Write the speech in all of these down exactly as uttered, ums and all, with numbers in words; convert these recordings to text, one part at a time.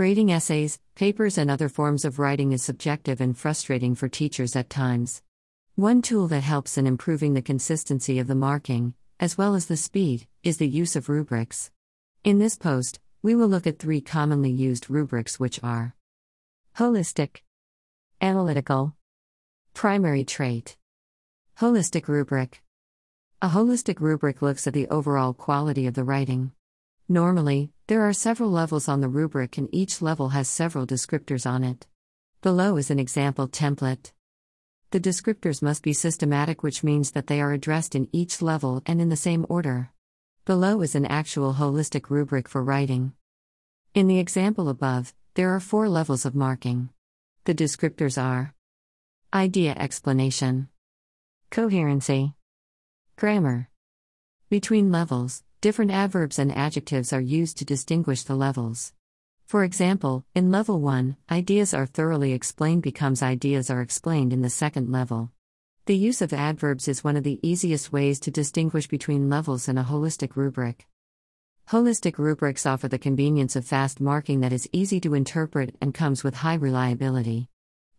Grading essays, papers, and other forms of writing is subjective and frustrating for teachers at times. One tool that helps in improving the consistency of the marking, as well as the speed, is the use of rubrics. In this post, we will look at three commonly used rubrics, which are holistic, analytical, primary trait. Holistic rubric. A holistic rubric looks at the overall quality of the writing. Normally, there are several levels on the rubric, and each level has several descriptors on it. Below is an example template. The descriptors must be systematic, which means that they are addressed in each level and in the same order. Below is an actual holistic rubric for writing. In the example above, there are four levels of marking. The descriptors are idea explanation, coherency, grammar. Between levels, different adverbs and adjectives are used to distinguish the levels. For example, in level one, ideas are thoroughly explained becomes ideas are explained in the second level. The use of adverbs is one of the easiest ways to distinguish between levels in a holistic rubric. Holistic rubrics offer the convenience of fast marking that is easy to interpret and comes with high reliability.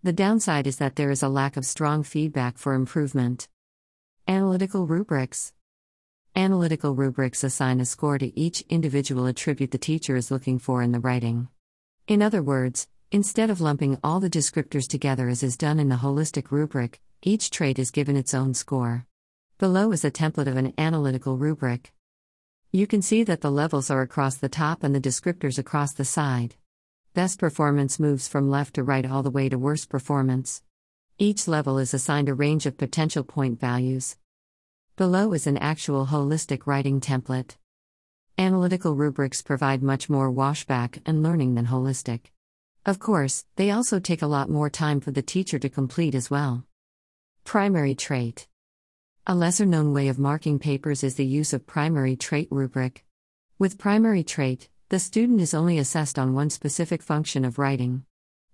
The downside is that there is a lack of strong feedback for improvement. Analytical rubrics. Analytical rubrics assign a score to each individual attribute the teacher is looking for in the writing. In other words, instead of lumping all the descriptors together as is done in the holistic rubric, each trait is given its own score. Below is a template of an analytical rubric. You can see that the levels are across the top and the descriptors across the side. Best performance moves from left to right all the way to worst performance. Each level is assigned a range of potential point values. Below is an actual holistic writing template. Analytical rubrics provide much more washback and learning than holistic. Of course, they also take a lot more time for the teacher to complete as well. Primary trait. A lesser-known way of marking papers is the use of primary trait rubric. With primary trait, the student is only assessed on one specific function of writing.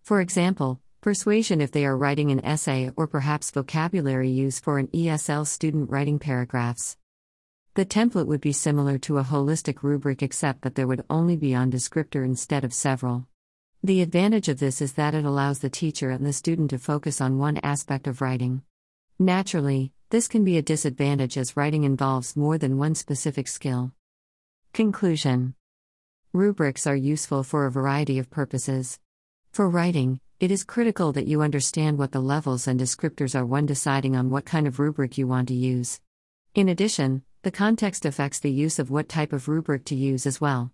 For example, persuasion if they are writing an essay, or perhaps vocabulary use for an E S L student writing paragraphs. The template would be similar to a holistic rubric, except that there would only be one descriptor instead of several. The advantage of this is that it allows the teacher and the student to focus on one aspect of writing. Naturally, this can be a disadvantage as writing involves more than one specific skill. Conclusion. Rubrics are useful for a variety of purposes. For writing, it is critical that you understand what the levels and descriptors are when deciding on what kind of rubric you want to use. In addition, the context affects the use of what type of rubric to use as well.